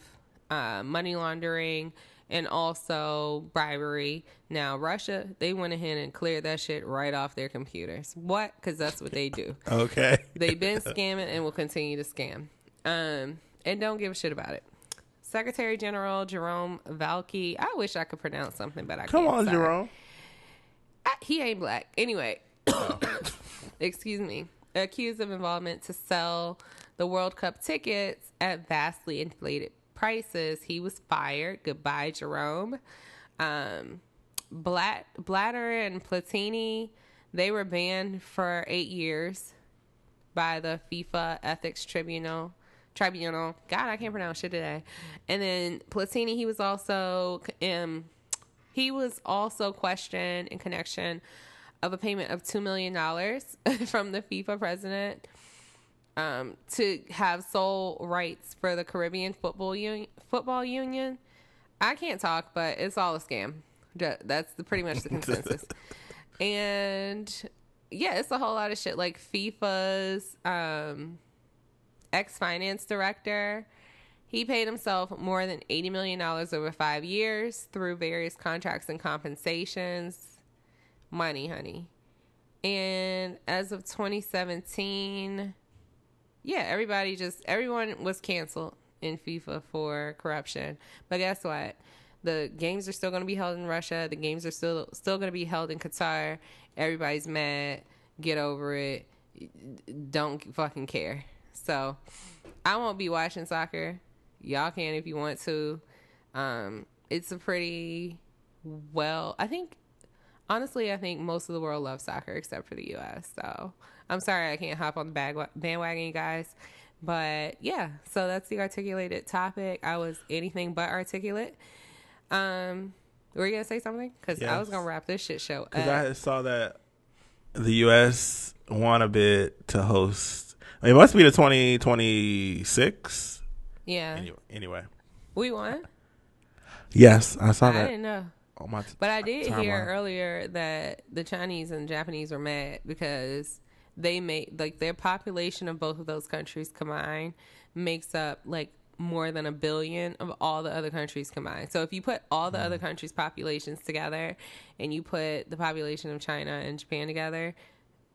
money laundering and also bribery. Now, Russia, they went ahead and cleared that shit right off their computers. What? Because that's what they do. Okay. They've been scamming and will continue to scam. And don't give a shit about it. Secretary General Jerome Valcke. I wish I could pronounce something, but I can't. Come on, sorry. Jerome. He ain't black. Anyway, excuse me, accused of involvement to sell the World Cup tickets at vastly inflated prices. He was fired. Goodbye, Jerome. Blatter and Platini, they were banned for 8 years by the FIFA Ethics Tribunal. God, I can't pronounce shit today. And then Platini, he was also... He was also questioned in connection of a payment of $2 million from the FIFA president to have sole rights for the Caribbean Football Union. I can't talk, but it's all a scam. That's pretty much the consensus. And, yeah, it's a whole lot of shit. Like FIFA's ex-finance director... He paid himself more than $80 million over 5 years through various contracts and compensations. Money, honey. And as of 2017, everyone was canceled in FIFA for corruption. But guess what? The games are still going to be held in Russia. The games are still going to be held in Qatar. Everybody's mad. Get over it. Don't fucking care. So I won't be watching soccer. Y'all can if you want to. It's a pretty I think most of the world loves soccer except for the U.S. So I'm sorry I can't hop on the bandwagon, you guys. But, yeah, so that's the articulated topic. I was anything but articulate. Were you going to say something? Because yes. I was going to wrap this shit show up. Because I saw that the U.S. wanted a bit to host. It must be the 2026. Yeah. Anyway. We won? Yes, I saw that. I didn't know. But I did hear earlier that the Chinese and Japanese were mad because they their population of both of those countries combined makes up like more than 1 billion of all the other countries combined. So if you put all the other countries' populations together and you put the population of China and Japan together,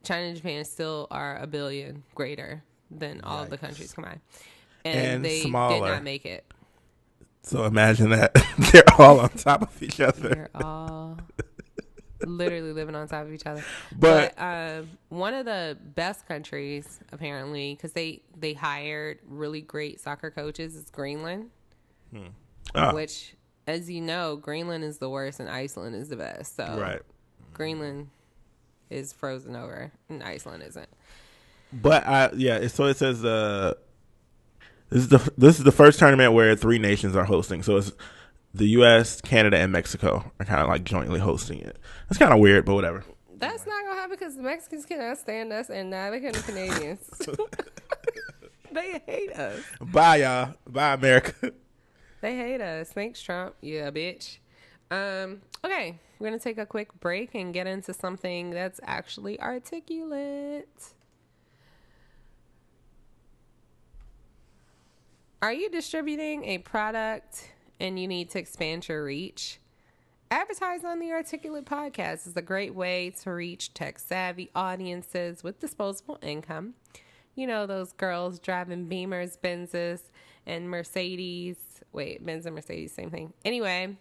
China and Japan still are 1 billion greater than all of the countries combined. And they smaller. Did not make it. So imagine that. They're all on top of each other. They're all literally living on top of each other. But one of the best countries, apparently, because they hired really great soccer coaches, is Greenland. Which, as you know, Greenland is the worst and Iceland is the best. So right. Greenland is frozen over and Iceland isn't. But so it says this is the first tournament where three nations are hosting. So it's the U.S., Canada, and Mexico are kind of like jointly hosting it. That's kind of weird, but whatever. That's not gonna happen because the Mexicans cannot stand us, and neither can the Canadians. They hate us. Bye, y'all. Bye, America. They hate us. Thanks, Trump. Yeah, bitch. Okay, we're gonna take a quick break and get into something that's actually articulate. Are you distributing a product and you need to expand your reach? Advertise on the Articulate Podcast is a great way to reach tech-savvy audiences with disposable income. You know, those girls driving Beamers, Benzes, and Mercedes. Wait, Benz and Mercedes, same thing. Anyway,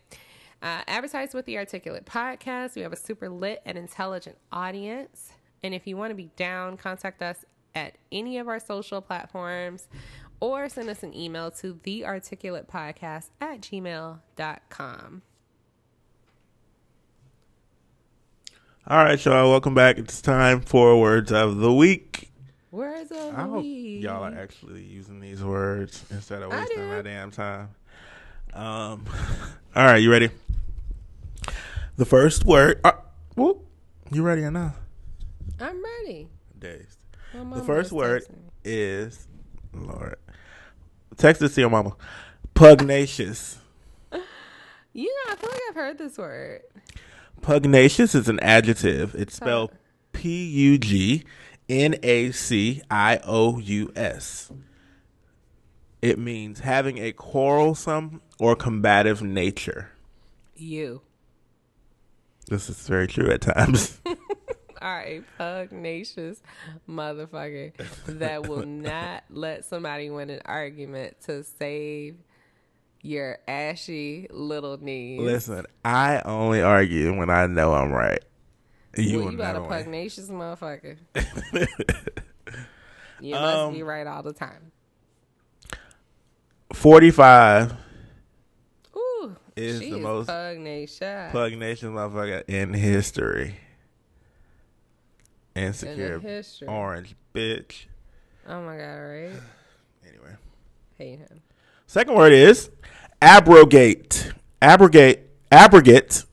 advertise with the Articulate Podcast. We have a super lit and intelligent audience. And if you want to be down, contact us at any of our social platforms or send us an email to thearticulatepodcast@gmail.com. All right, y'all. Welcome back. It's time for Words of the Week. Words of the Week. Y'all are actually using these words instead of wasting my damn time. All right, you ready? The first word. You ready or not? I'm ready. Dazed. The first word is... Lord. Text this to your mama. Pugnacious. I feel like I've heard this word. Pugnacious is an adjective. It's spelled Pugnacious. It means having a quarrelsome or combative nature. This is very true at times. Are a pugnacious motherfucker that will not let somebody win an argument to save your ashy little knees. Listen, I only argue when I know I'm right. You got a pugnacious motherfucker. You must be right all the time. 45 is the most pugnacious motherfucker in history. Insecure orange bitch. Oh my god, right? Anyway. Hate him. Second word is abrogate. Abrogate. Abrogate.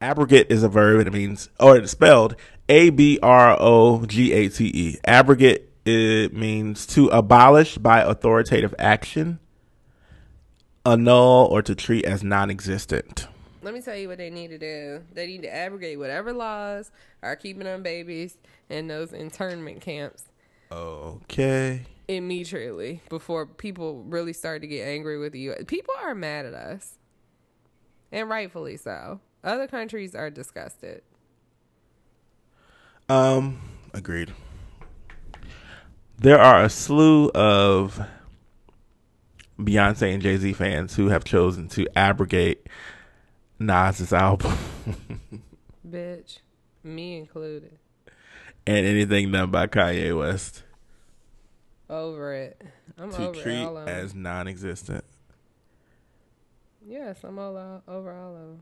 Abrogate is a verb and it means, or it's spelled Abrogate. Abrogate, it means to abolish by authoritative action, annul, or to treat as non-existent. Let me tell you what they need to do. They need to abrogate whatever laws are keeping them babies in those internment camps. Okay. Immediately, before people really start to get angry with the U.S. People are mad at us, and rightfully so. Other countries are disgusted. Agreed. There are a slew of Beyonce and Jay-Z fans who have chosen to abrogate Nas's album. Bitch, me included. And anything done by Kanye West. Over it. I'm over it. To treat as non-existent. Yes, I'm all over all of them.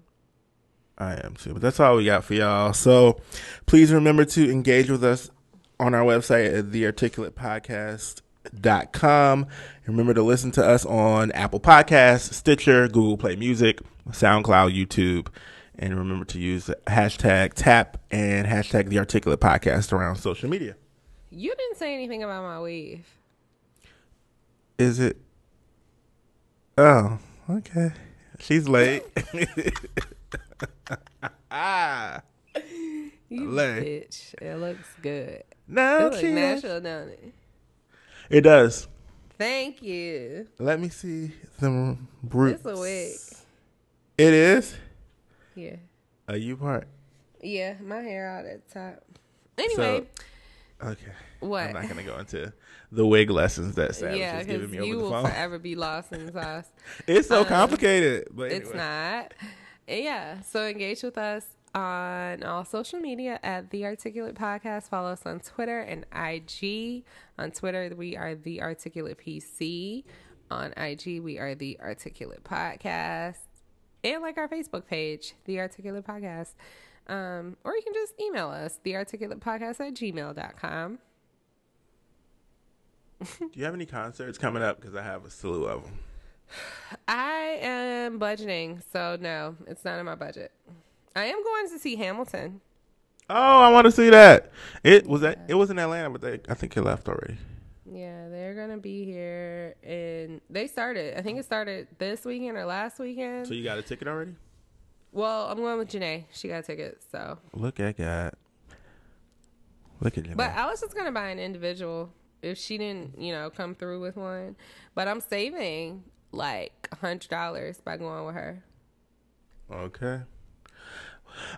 I am too. But that's all we got for y'all. So please remember to engage with us on our website at thearticulatepodcast.com. And remember to listen to us on Apple Podcasts, Stitcher, Google Play Music, SoundCloud, YouTube, and remember to use the hashtag TAP and hashtag The Articulate Podcast around social media. You didn't say anything about my weave. Is it? Oh, okay. She's late. You late. Bitch. It looks good. No, it looks natural, doesn't it? It does. Thank you. Let me see them roots. It's a wig. It is? Yeah. A U part? Yeah, my hair out at the top. Anyway. So, okay. What? I'm not going to go into the wig lessons that Savage is giving me over the phone. Yeah, because you will forever be lost in sauce. It's so complicated. But anyway. It's not. Yeah. So engage with us on all social media at The Articulate Podcast. Follow us on Twitter and IG. On Twitter, we are The Articulate PC. On IG, we are The Articulate Podcast. And like our Facebook page, The Articulate Podcast. Or you can just email us, thearticulatepodcast@gmail.com. Do you have any concerts coming up? Because I have a slew of them. I am budgeting, so no, it's not in my budget. I am going to see Hamilton. Oh, I want to see that. It was in Atlanta, but I think it left already. Yeah, they're going to be here, and I think it started this weekend or last weekend. So you got a ticket already? Well, I'm going with Janae. She got tickets, so. Look at that. Look at Janae. But I was just going to buy an individual if she didn't, come through with one. But I'm saving like $100 by going with her. Okay.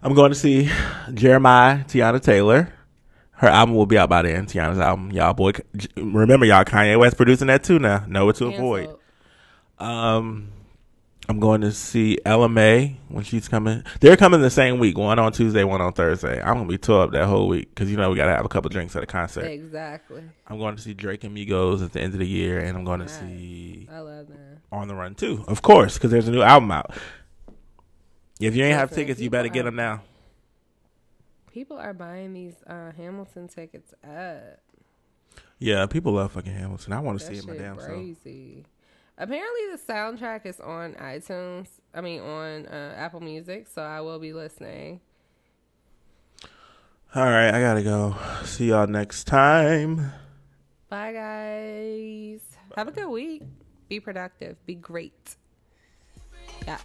I'm going to see Jeremiah, Tiana Taylor. Her album will be out by then. Tiana's album, y'all. Boy, remember y'all. Kanye West producing that too now. Know what to avoid. I'm going to see Ella Mai when she's coming. They're coming the same week. One on Tuesday, one on Thursday. I'm gonna be tore up that whole week because we gotta have a couple drinks at a concert. Exactly. I'm going to see Drake and Migos at the end of the year, and I'm going to see. I love that. On the Run too, of course, because there's a new album out. If you ain't have tickets, you better get them now. People are buying these Hamilton tickets up. Yeah, people love fucking Hamilton. I want to see it, my damn self. Crazy. Apparently, the soundtrack is on iTunes. I mean, on Apple Music, so I will be listening. All right, I gotta go. See y'all next time. Bye, guys. Bye. Have a good week. Be productive. Be great. Yeah.